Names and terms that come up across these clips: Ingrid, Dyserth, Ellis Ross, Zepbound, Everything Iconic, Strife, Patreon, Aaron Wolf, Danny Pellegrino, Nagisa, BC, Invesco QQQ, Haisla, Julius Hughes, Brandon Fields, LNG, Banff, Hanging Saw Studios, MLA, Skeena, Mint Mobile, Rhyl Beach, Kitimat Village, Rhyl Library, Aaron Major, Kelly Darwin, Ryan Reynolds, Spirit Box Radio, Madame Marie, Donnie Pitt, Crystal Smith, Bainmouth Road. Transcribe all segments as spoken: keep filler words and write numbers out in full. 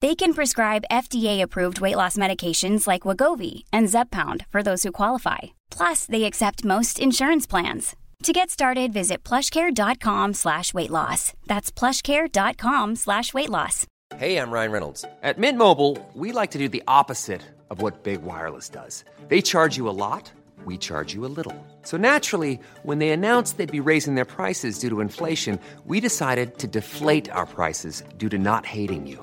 They can prescribe F D A-approved weight loss medications like Wegovy and Zepbound for those who qualify. Plus, they accept most insurance plans. To get started, visit plushcare.com slash weight loss. That's plushcare.com slash weight loss. Hey, I'm Ryan Reynolds. At Mint Mobile, we like to do the opposite of what Big Wireless does. They charge you a lot. We charge you a little. So naturally, when they announced they'd be raising their prices due to inflation, we decided to deflate our prices due to not hating you.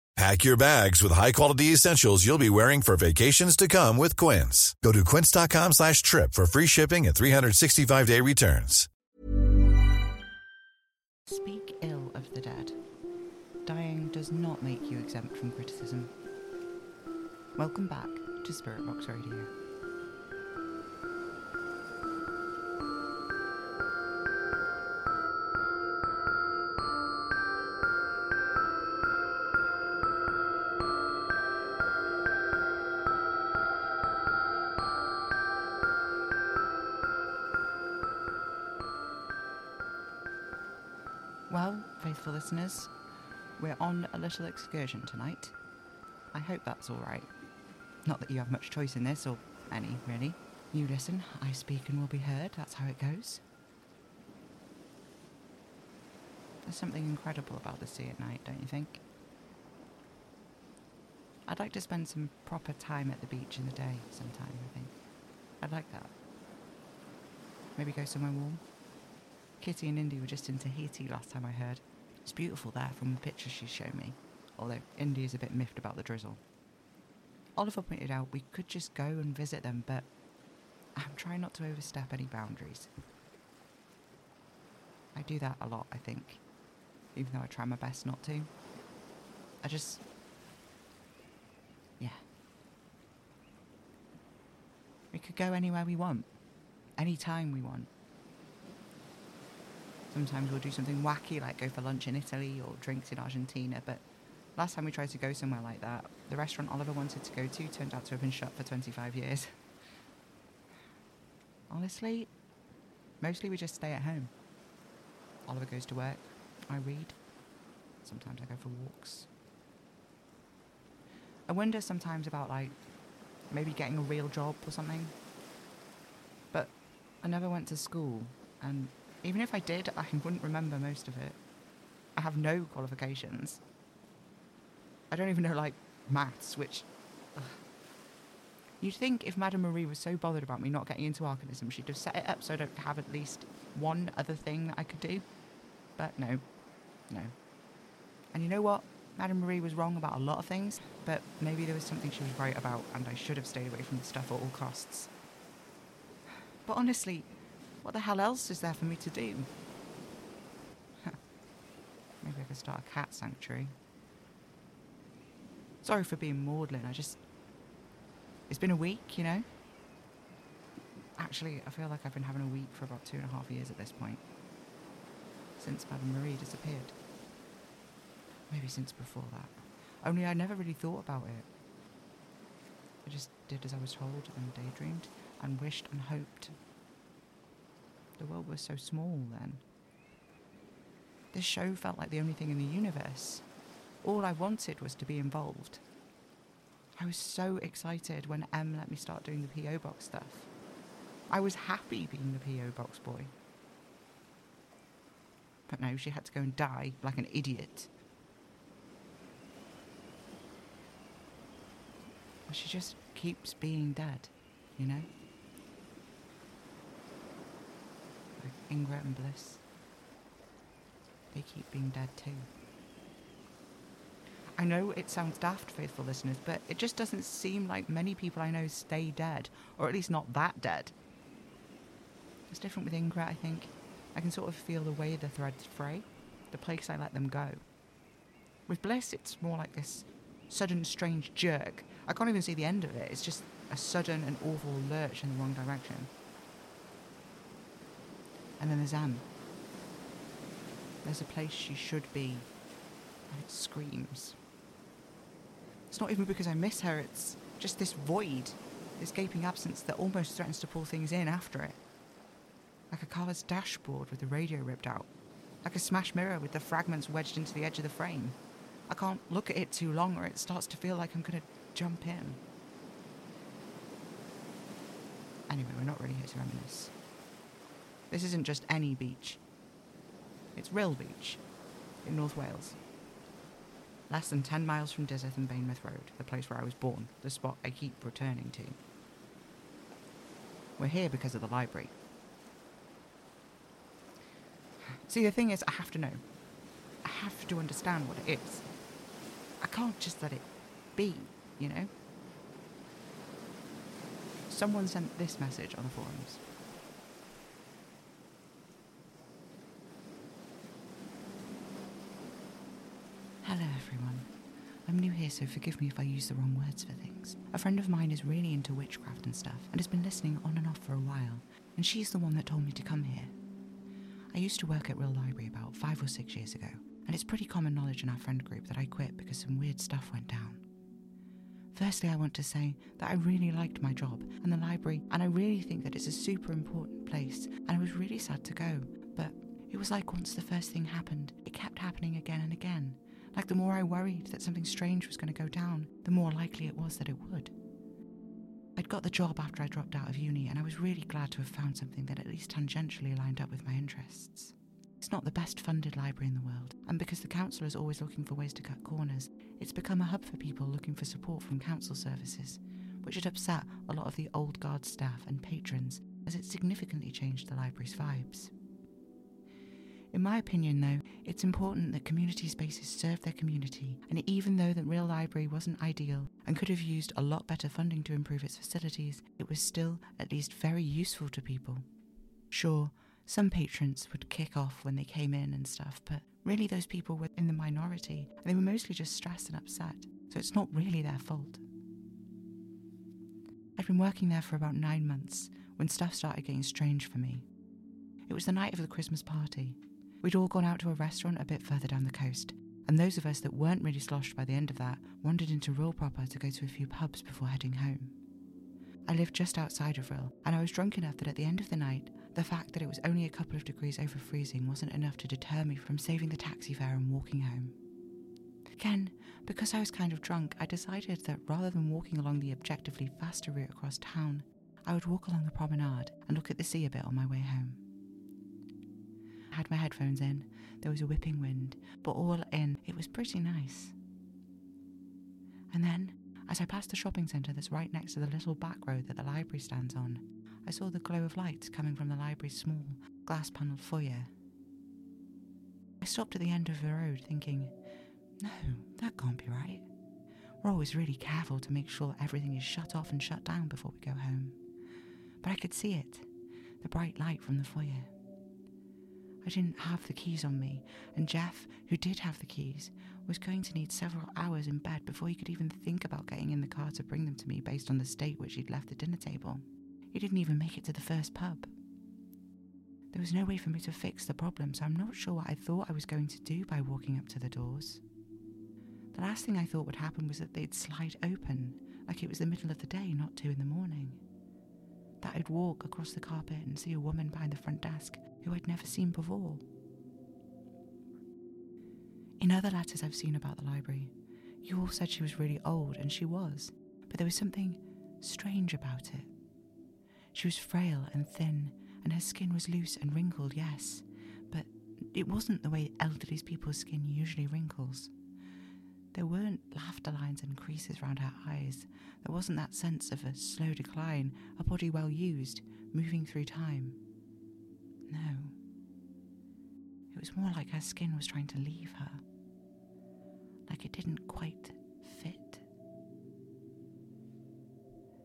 Pack your bags with high-quality essentials you'll be wearing for vacations to come with Quince. Go to quince.com slash trip for free shipping and three sixty-five day returns. Speak ill of the dead. Dying does not make you exempt from criticism. Welcome back to Spirit Box Radio. Well, faithful listeners, we're on a little excursion tonight. I hope that's all right. Not that you have much choice in this, or any, really. You listen, I speak and will be heard. That's how it goes. There's something incredible about the sea at night, don't you think? I'd like to spend some proper time at the beach in the day sometime, I think. I'd like that. Maybe go somewhere warm. Kitty and Indy were just in Tahiti last time I heard. It's beautiful there from the pictures she showed me, although Indy is a bit miffed about the drizzle. Oliver pointed out we could just go and visit them, but I'm trying not to overstep any boundaries. I do that a lot, I think, even though I try my best not to. I just... yeah. We could go anywhere we want, any time we want. Sometimes we'll do something wacky, like go for lunch in Italy or drinks in Argentina, but last time we tried to go somewhere like that, the restaurant Oliver wanted to go to turned out to have been shut for twenty-five years. Honestly, mostly we just stay at home. Oliver goes to work, I read, sometimes I go for walks. I wonder sometimes about, like, maybe getting a real job or something. But I never went to school, and even if I did, I wouldn't remember most of it. I have no qualifications. I don't even know, like, maths, which... Ugh. You'd think if Madame Marie was so bothered about me not getting into arcanism, she'd have set it up so I don't have at least one other thing that I could do. But no. No. And you know what? Madame Marie was wrong about a lot of things, but maybe there was something she was right about, and I should have stayed away from the stuff at all costs. But honestly, what the hell else is there for me to do? Maybe I could start a cat sanctuary. Sorry for being maudlin, I just... It's been a week, you know? Actually, I feel like I've been having a week for about two and a half years at this point. Since Madame Marie disappeared. Maybe since before that. Only I never really thought about it. I just did as I was told and daydreamed and wished and hoped. The world was so small then. This show felt like the only thing in the universe. All I wanted was to be involved. I was so excited when Em let me start doing the P O Box stuff. I was happy being the P O Box boy. But no, she had to go and die like an idiot. But she just keeps being dead, you know? Like Ingrid and Bliss. They keep being dead too. I know it sounds daft, faithful listeners, but it just doesn't seem like many people I know stay dead, or at least not that dead. It's different with Ingrid, I think. I can sort of feel the way the threads fray, the place I let them go. With Bliss, it's more like this sudden, strange jerk. I can't even see the end of it. It's just a sudden and awful lurch in the wrong direction. And then there's Anne. There's a place she should be, and it screams. It's not even because I miss her, it's just this void, this gaping absence that almost threatens to pull things in after it. Like a car's dashboard with the radio ripped out. Like a smashed mirror with the fragments wedged into the edge of the frame. I can't look at it too long or it starts to feel like I'm going to jump in. Anyway, we're not really here to reminisce. This isn't just any beach. It's Rhyl Beach, in North Wales. Less than ten miles from Dyserth and Bainmouth Road, the place where I was born, the spot I keep returning to. We're here because of the library. See, the thing is, I have to know. I have to understand what it is. I can't just let it be, you know? Someone sent this message on the forums. Hello, everyone. I'm new here, so forgive me if I use the wrong words for things. A friend of mine is really into witchcraft and stuff, and has been listening on and off for a while, and she's the one that told me to come here. I used to work at Rhyl Library about five or six years ago, and it's pretty common knowledge in our friend group that I quit because some weird stuff went down. Firstly, I want to say that I really liked my job and the library, and I really think that it's a super important place, and I was really sad to go, but it was like once the first thing happened, it kept happening again and again. Like the more I worried that something strange was going to go down, the more likely it was that it would. I'd got the job after I dropped out of uni, and I was really glad to have found something that at least tangentially lined up with my interests. It's not the best funded library in the world, and because the council is always looking for ways to cut corners, it's become a hub for people looking for support from council services, which had upset a lot of the old guard staff and patrons, as it significantly changed the library's vibes. In my opinion, though, it's important that community spaces serve their community, and even though the Rhyl Library wasn't ideal and could have used a lot better funding to improve its facilities, it was still at least very useful to people. Sure, some patrons would kick off when they came in and stuff, but really those people were in the minority, and they were mostly just stressed and upset, so it's not really their fault. I'd been working there for about nine months when stuff started getting strange for me. It was the night of the Christmas party. We'd all gone out to a restaurant a bit further down the coast, and those of us that weren't really sloshed by the end of that wandered into Rhyl proper to go to a few pubs before heading home. I lived just outside of Rhyl, and I was drunk enough that at the end of the night, the fact that it was only a couple of degrees over freezing wasn't enough to deter me from saving the taxi fare and walking home. Again, because I was kind of drunk, I decided that rather than walking along the objectively faster route across town, I would walk along the promenade and look at the sea a bit on my way home. I had my headphones in, there was a whipping wind, but all in, it was pretty nice. And then, as I passed the shopping centre that's right next to the little back road that the library stands on, I saw the glow of lights coming from the library's small, glass-panelled foyer. I stopped at the end of the road thinking, No, that can't be right. We're always really careful to make sure everything is shut off and shut down before we go home. But I could see it, the bright light from the foyer. I didn't have the keys on me, and Jeff, who did have the keys, was going to need several hours in bed before he could even think about getting in the car to bring them to me based on the state which he'd left the dinner table. He didn't even make it to the first pub. There was no way for me to fix the problem, so I'm not sure what I thought I was going to do by walking up to the doors. The last thing I thought would happen was that they'd slide open, like it was the middle of the day, not two in the morning. That I'd walk across the carpet and see a woman behind the front desk who I'd never seen before. In other letters I've seen about the library, you all said she was really old, and she was, but there was something strange about it. She was frail and thin, and her skin was loose and wrinkled, yes, but it wasn't the way elderly people's skin usually wrinkles. There weren't laughter lines and creases round her eyes. There wasn't that sense of a slow decline, a body well used, moving through time. No. It was more like her skin was trying to leave her. Like it didn't quite fit.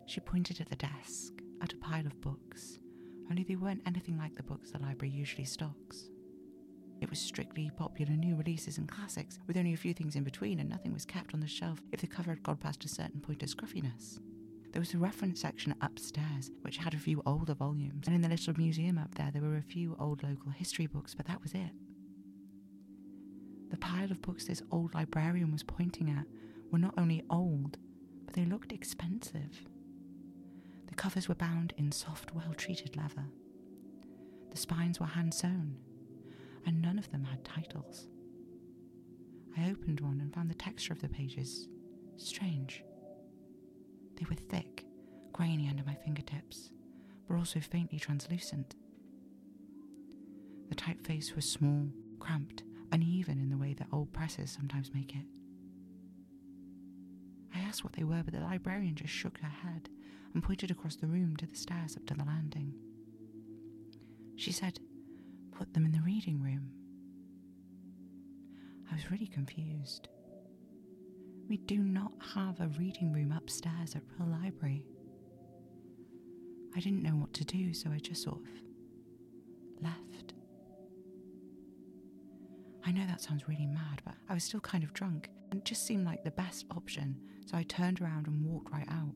She pointed at the desk, at a pile of books, only they weren't anything like the books the library usually stocks. It was strictly popular new releases and classics, with only a few things in between, and nothing was kept on the shelf if the cover had gone past a certain point of scruffiness. There was a reference section upstairs, which had a few older volumes, and in the little museum up there, there were a few old local history books, but that was it. The pile of books this old librarian was pointing at were not only old, but they looked expensive. The covers were bound in soft, well-treated leather. The spines were hand-sewn, and none of them had titles. I opened one and found the texture of the pages strange. They were thick, grainy under my fingertips, but also faintly translucent. The typeface was small, cramped, uneven in the way that old presses sometimes make it. I asked what they were, but the librarian just shook her head and pointed across the room to the stairs up to the landing. She said, "Put them in the reading room." I was really confused. We do not have a reading room upstairs at Rhyl Library. I didn't know what to do, so I just sort of left. I know that sounds really mad, but I was still kind of drunk, and it just seemed like the best option, so I turned around and walked right out.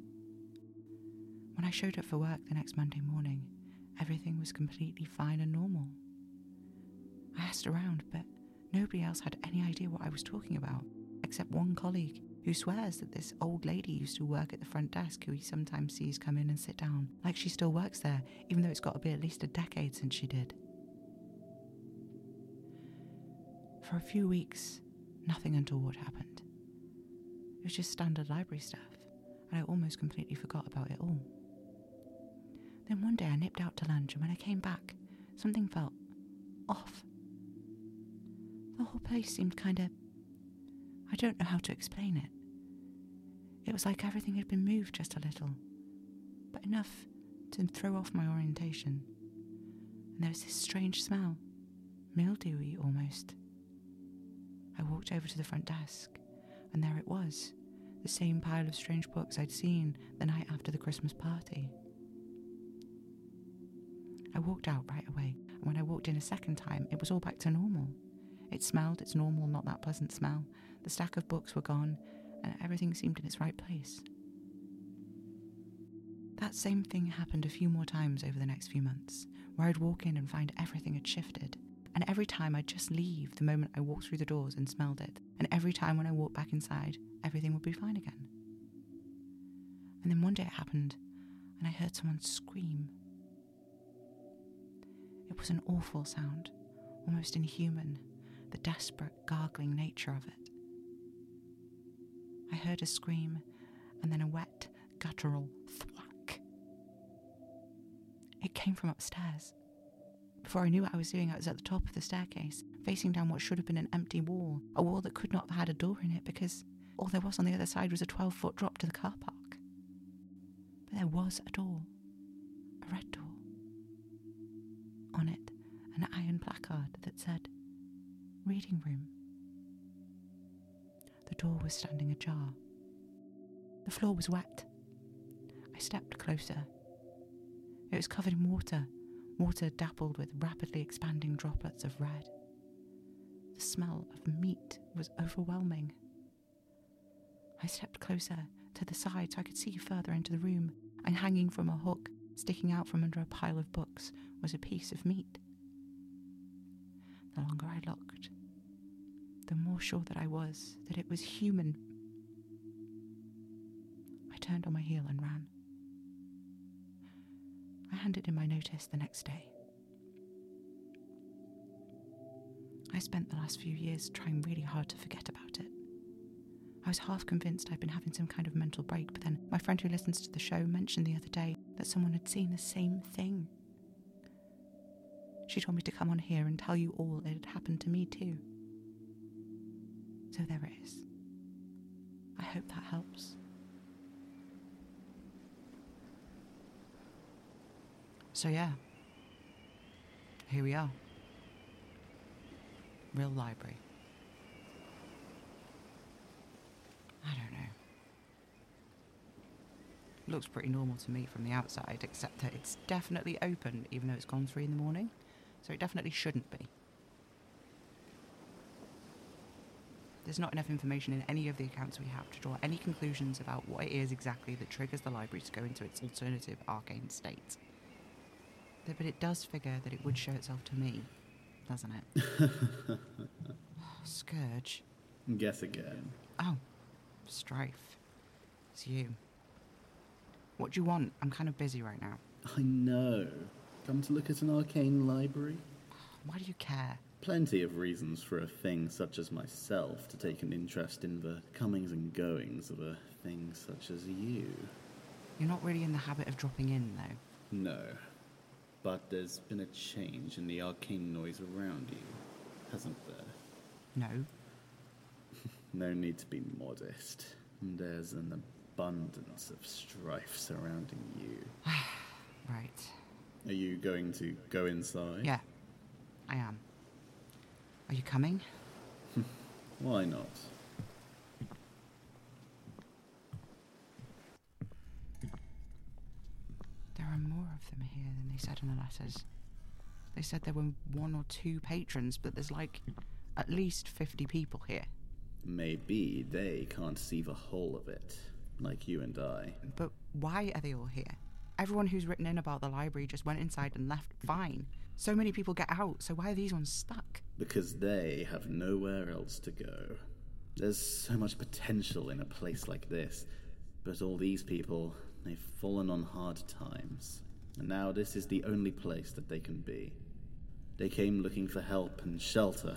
When I showed up for work the next Monday morning, everything was completely fine and normal. I asked around, but nobody else had any idea what I was talking about, except one colleague who swears that this old lady used to work at the front desk who he sometimes sees come in and sit down, like she still works there, even though it's got to be at least a decade since she did. For a few weeks, nothing untoward happened. It was just standard library stuff, and I almost completely forgot about it all. Then one day I nipped out to lunch, and when I came back, something felt off. The whole place seemed kind of... I don't know how to explain it. It was like everything had been moved just a little, but enough to throw off my orientation. And there was this strange smell, mildewy almost. I walked over to the front desk, and there it was, the same pile of strange books I'd seen the night after the Christmas party. I walked out right away, and when I walked in a second time, it was all back to normal. It smelled its normal, not that pleasant smell. The stack of books were gone, and everything seemed in its right place. That same thing happened a few more times over the next few months, where I'd walk in and find everything had shifted, and every time I'd just leave the moment I walked through the doors and smelled it, and every time when I walked back inside, everything would be fine again. And then one day it happened, and I heard someone scream. It was an awful sound, almost inhuman, the desperate, gargling nature of it. I heard a scream, and then a wet, guttural thwack. It came from upstairs. Before I knew what I was doing, I was at the top of the staircase, facing down what should have been an empty wall, a wall that could not have had a door in it because all there was on the other side was a twelve-foot drop to the car park. But there was a door, a red door. On it, an iron placard that said, "Reading Room." The door was standing ajar. The floor was wet. I stepped closer. It was covered in water, water dappled with rapidly expanding droplets of red. The smell of meat was overwhelming. I stepped closer to the side so I could see further into the room, and hanging from a hook, sticking out from under a pile of books, was a piece of meat. The longer I looked, the more sure that I was that it was human. I turned on my heel and ran. I handed in my notice the next day. I spent the last few years trying really hard to forget about it. I was half convinced I'd been having some kind of mental break, but then my friend who listens to the show mentioned the other day that someone had seen the same thing. She told me to come on here and tell you all it had happened to me too. So there it is. I hope that helps. So yeah, here we are. Rhyl Library. I don't know. It looks pretty normal to me from the outside, except that it's definitely open, even though it's gone three in the morning, so it definitely shouldn't be. There's not enough information in any of the accounts we have to draw any conclusions about what it is exactly that triggers the library to go into its alternative arcane state. But it does figure that it would show itself to me, doesn't it? Oh, Scourge. Guess again. Oh, Strife. It's you. What do you want? I'm kind of busy right now. I know. Come to look at an arcane library? Why do you care? Plenty of reasons for a thing such as myself to take an interest in the comings and goings of a thing such as you. You're not really in the habit of dropping in, though. No. But there's been a change in the arcane noise around you, hasn't there? No. No need to be modest. There's an abundance of strife surrounding you. Right. Are you going to go inside? Yeah, I am. Are you coming? Why not? There are more of them here than they said in the letters. They said there were one or two patrons, but there's like at least fifty people here. Maybe they can't see the whole of it, like you and I. But why are they all here? Everyone who's written in about the library just went inside and left fine. So many people get out, so why are these ones stuck? Because they have nowhere else to go. There's so much potential in a place like this, but all these people, they've fallen on hard times, and now this is the only place that they can be. They came looking for help and shelter,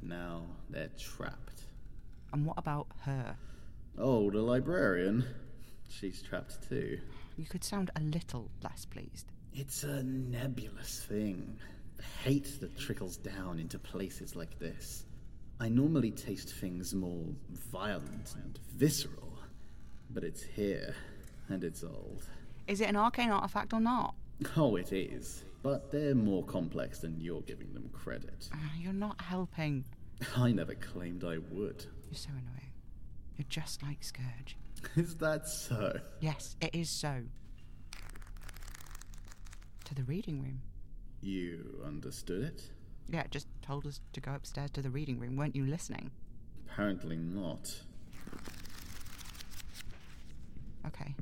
but now they're trapped. And what about her? Oh, the librarian. She's trapped too. You could sound a little less pleased. It's a nebulous thing. The hate that trickles down into places like this. I normally taste things more violent and visceral, but it's here, and it's old. Is it an arcane artifact or not? Oh, it is. But they're more complex than you're giving them credit. Uh, you're not helping. I never claimed I would. You're so annoying. You're just like Scourge. Is that so? Yes, it is so. To the reading room. You understood it? Yeah, it just told us to go upstairs to the reading room. Weren't you listening? Apparently not. Okay.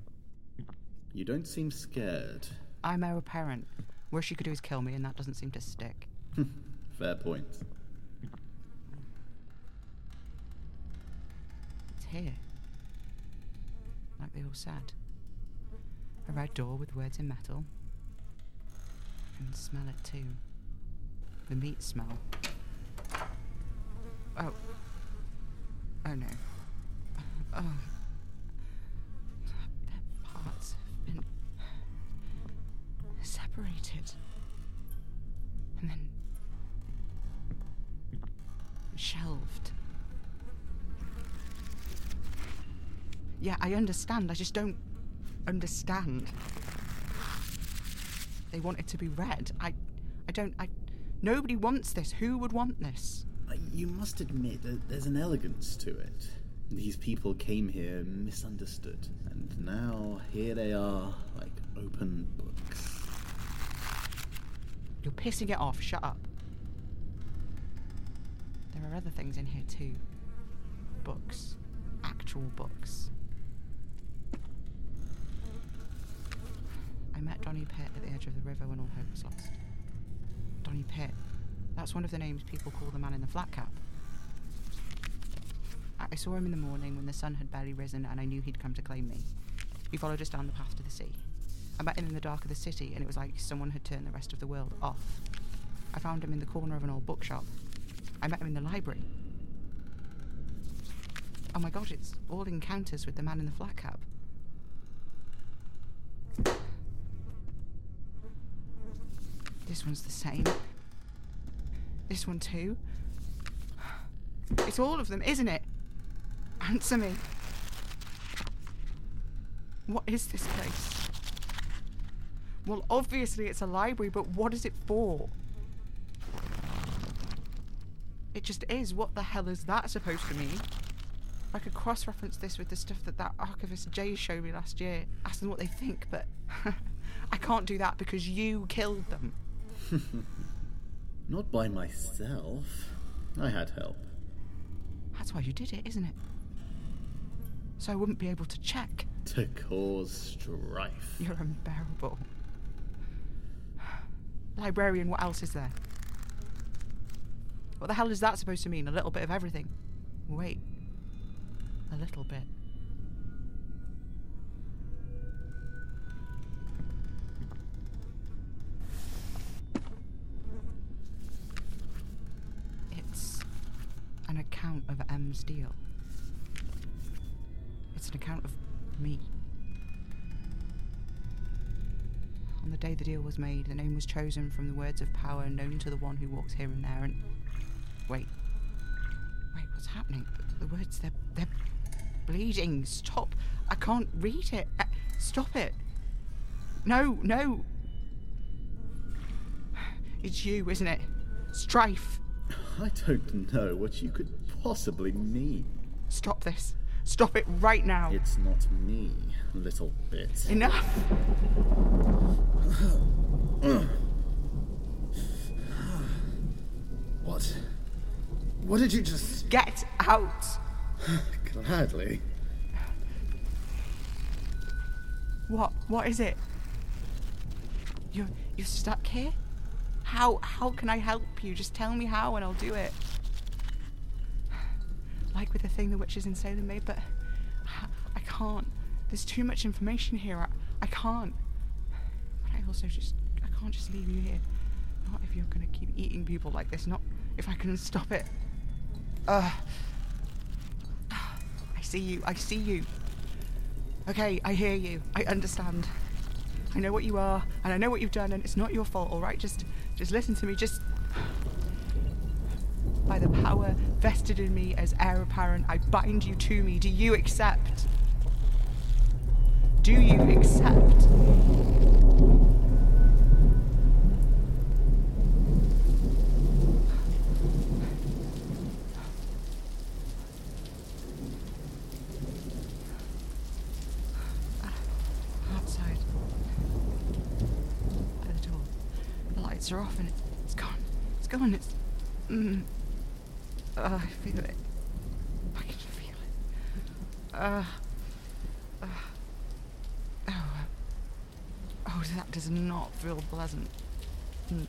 You don't seem scared. I'm her parent. Worst she could do is kill me, and that doesn't seem to stick. Fair point. It's here. Like they all said. A red door with words in metal. I can smell it too. The meat smell. Oh. Oh no. Oh. Their parts have been separated. And then shelved. Yeah, I understand. I just don't understand. They want it to be read. I I don't... I. Nobody wants this. Who would want this? You must admit that there's an elegance to it. these people came here misunderstood, and now here they are, like open books. You're pissing it off, shut up. There are other things in here too. Books. Actual books. I met Donnie Pitt at the edge of the river when all hope was lost. Donnie Pitt. That's one of the names people call the man in the flat cap. I saw him in the morning when the sun had barely risen and I knew he'd come to claim me. He followed us down the path to the sea. I met him in the dark of the city and it was like someone had turned the rest of the world off. I found him in the corner of an old bookshop. I met him in the library. Oh my god, it's all encounters with the man in the flat cap. This one's the same. This one too. It's all of them, isn't it? Answer me. What is this place? Well, obviously it's a library, but what is it for? It just is. What the hell is that supposed to mean? I could cross-reference this with the stuff that that archivist Jay showed me last year. Ask them what they think, but I can't do that because you killed them. Not by myself. I had help. That's why you did it, isn't it? So I wouldn't be able to check. To cause strife. You're unbearable. Librarian, what else is there? What the hell is that supposed to mean? A little bit of everything. Wait. A little bit. An account of M's deal. It's an account of me. On the day the deal was made, the name was chosen from the words of power known to the one who walks here and there and... Wait. Wait, what's happening? The words, they're... they're bleeding. Stop. I can't read it. I, stop it. No, no. It's you, isn't it? Strife. I don't know what you could possibly mean. Stop this. Stop it right now. It's not me, little bit. Enough! What? What did you just... Get out! Gladly. What? What is it? You're, you're stuck here? How, how can I help you? Just tell me how and I'll do it. Like with the thing the witches in Salem made, but I, I can't. There's too much information here. I, I can't. But I also just, I can't just leave you here. Not if you're going to keep eating people like this. Not if I can stop it. Ugh. I see you. I see you. Okay, I hear you. I understand. I know what you are, and I know what you've done, and it's not your fault, all right? Just just listen to me, just... By the power vested in me as heir apparent, I bind you to me. Do you accept? Do you accept? Are off and it's gone. It's gone. It's. Mm. Oh, I feel it. I can feel it. Uh, uh. Oh. Uh. Oh, that does not feel pleasant. Mm.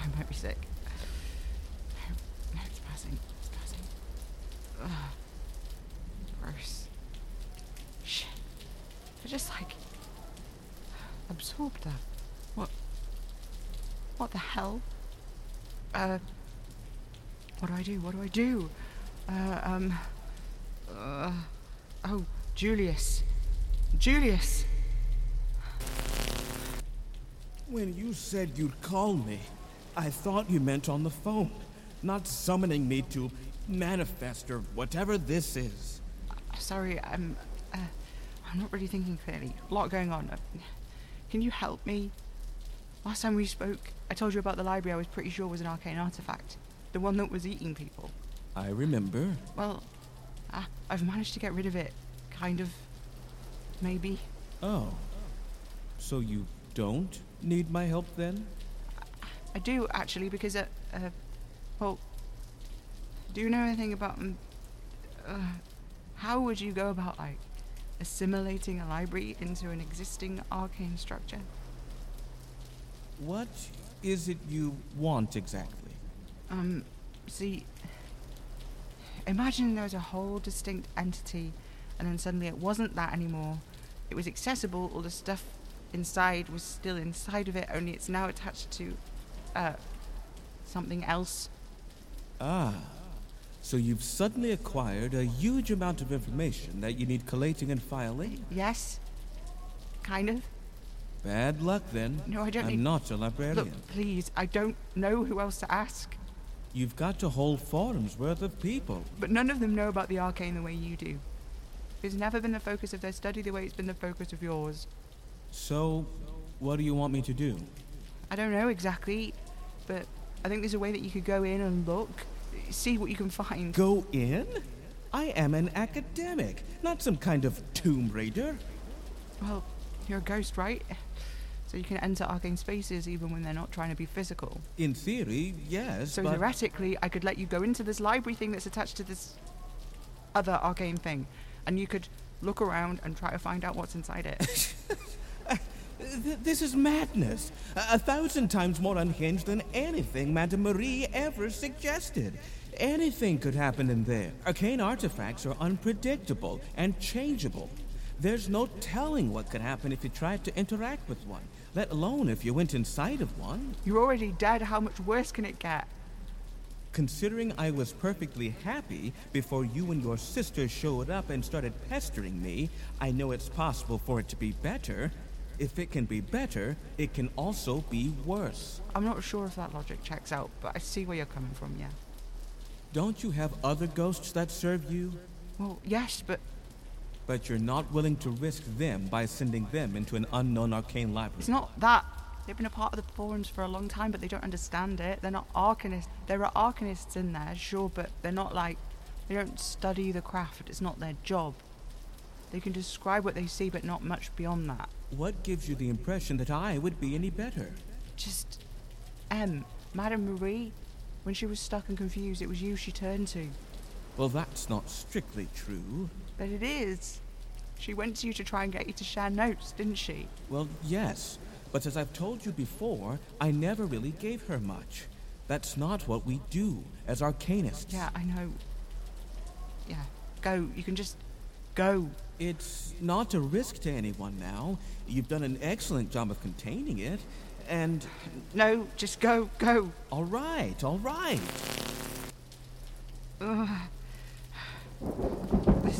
I might be sick. No, no, it's passing. It's passing. Ugh. Gross. Shit. I just like absorbed that. What? What the hell? Uh, what do I do? What do I do? Uh, um, uh, oh, Julius. Julius! When you said you'd call me, I thought you meant on the phone, not summoning me to manifest or whatever this is. Uh, sorry, I'm, uh, I'm not really thinking clearly. A lot going on. Can you help me? Last time we spoke, I told you about the library I was pretty sure was an arcane artifact. The one that was eating people. I remember. Well, I, I I've managed to get rid of it, kind of, maybe. Oh, so you don't need my help then? I do, actually, because, uh, uh well, do you know anything about, um, uh, how would you go about, like, assimilating a library into an existing arcane structure? What is it you want exactly? Um, see, imagine there was a whole distinct entity, and then suddenly it wasn't that anymore. It was accessible, all the stuff inside was still inside of it, only it's now attached to, uh, something else. Ah, so you've suddenly acquired a huge amount of information that you need collating and filing? Yes, kind of. Bad luck, then. No, I don't I'm need... not a librarian. Look, please, I don't know who else to ask. You've got a whole forum's worth of people. But none of them know about the arcane the way you do. It's never been the focus of their study the way it's been the focus of yours. So, what do you want me to do? I don't know exactly, but I think there's a way that you could go in and look, see what you can find. Go in? I am an academic, not some kind of tomb raider. Well, you're a ghost, right? So you can enter arcane spaces even when they're not trying to be physical. In theory, yes, So but... theoretically, I could let you go into this library thing that's attached to this other arcane thing, and you could look around and try to find out what's inside it. This is madness. A thousand times more unhinged than anything Madame Marie ever suggested. Anything could happen in there. Arcane artifacts are unpredictable and changeable. There's no telling what could happen if you tried to interact with one, let alone if you went inside of one. You're already dead. How much worse can it get? Considering I was perfectly happy before you and your sister showed up and started pestering me, I know it's possible for it to be better. If it can be better, it can also be worse. I'm not sure if that logic checks out, but I see where you're coming from, yeah. Don't you have other ghosts that serve you? Well, yes, but... But you're not willing to risk them by sending them into an unknown arcane library. It's not that. They've been a part of the forums for a long time, but they don't understand it. They're not arcanists. There are arcanists in there, sure, but they're not like... They don't study the craft. It's not their job. They can describe what they see, but not much beyond that. What gives you the impression that I would be any better? Just... Um, Madame Marie, when she was stuck and confused, it was you she turned to. Well, that's not strictly true. But it is. She went to you to try and get you to share notes, didn't she? Well, yes. But as I've told you before, I never really gave her much. That's not what we do as arcanists. Yeah, I know. Yeah, go. You can just go. It's not a risk to anyone now. You've done an excellent job of containing it, and... No, just go, go. All right, all right. Ugh. This,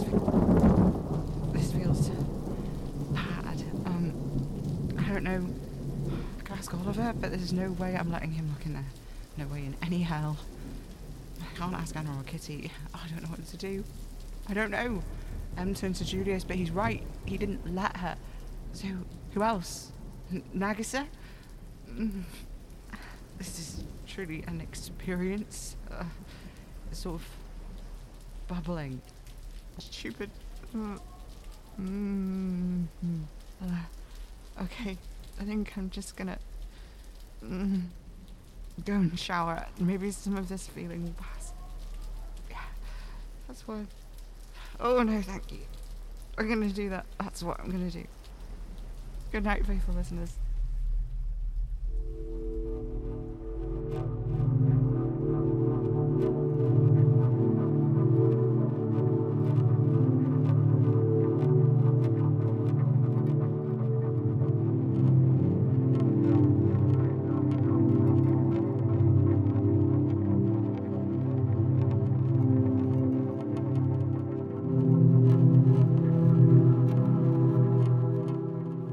this feels bad. Um, I don't know. I could ask Oliver, but there's no way I'm letting him look in there. No way in any hell. I can't ask Anna or Kitty. I don't know what to do. I don't know. Em turned to Julius, but he's right. He didn't let her. So, who else? N- Nagisa? Mm. This is truly an experience. Uh, sort of... bubbling. Stupid. Uh, mm, uh, okay, I think I'm just gonna mm, go and shower. Maybe some of this feeling will pass. Yeah, that's what. Oh no, thank you. I'm gonna do that. That's what I'm gonna do. Good night, faithful listeners.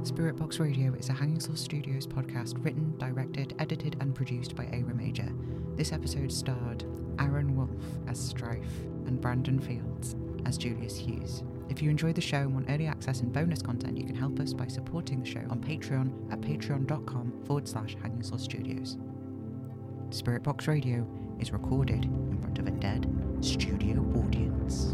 Spirit Box Radio is a Hanging Saw Studios podcast written, directed, edited and produced by Aaron Major. This episode starred Aaron Wolf as Strife and Brandon Fields as Julius Hughes. If you enjoy the show and want early access and bonus content, you can help us by supporting the show on Patreon at patreon.com forward slash Hanging Saw Studios. Spirit Box Radio is recorded in front of a dead studio audience.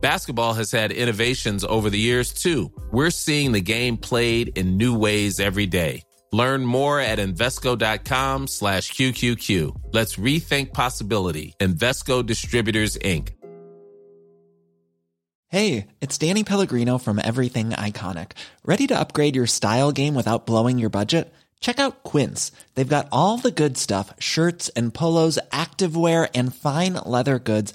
Basketball has had innovations over the years, too. We're seeing the game played in new ways every day. Learn more at Invesco.com slash QQQ. Let's rethink possibility. Invesco Distributors, Incorporated. Hey, it's Danny Pellegrino from Everything Iconic. Ready to upgrade your style game without blowing your budget? Check out Quince. They've got all the good stuff, shirts and polos, activewear, and fine leather goods,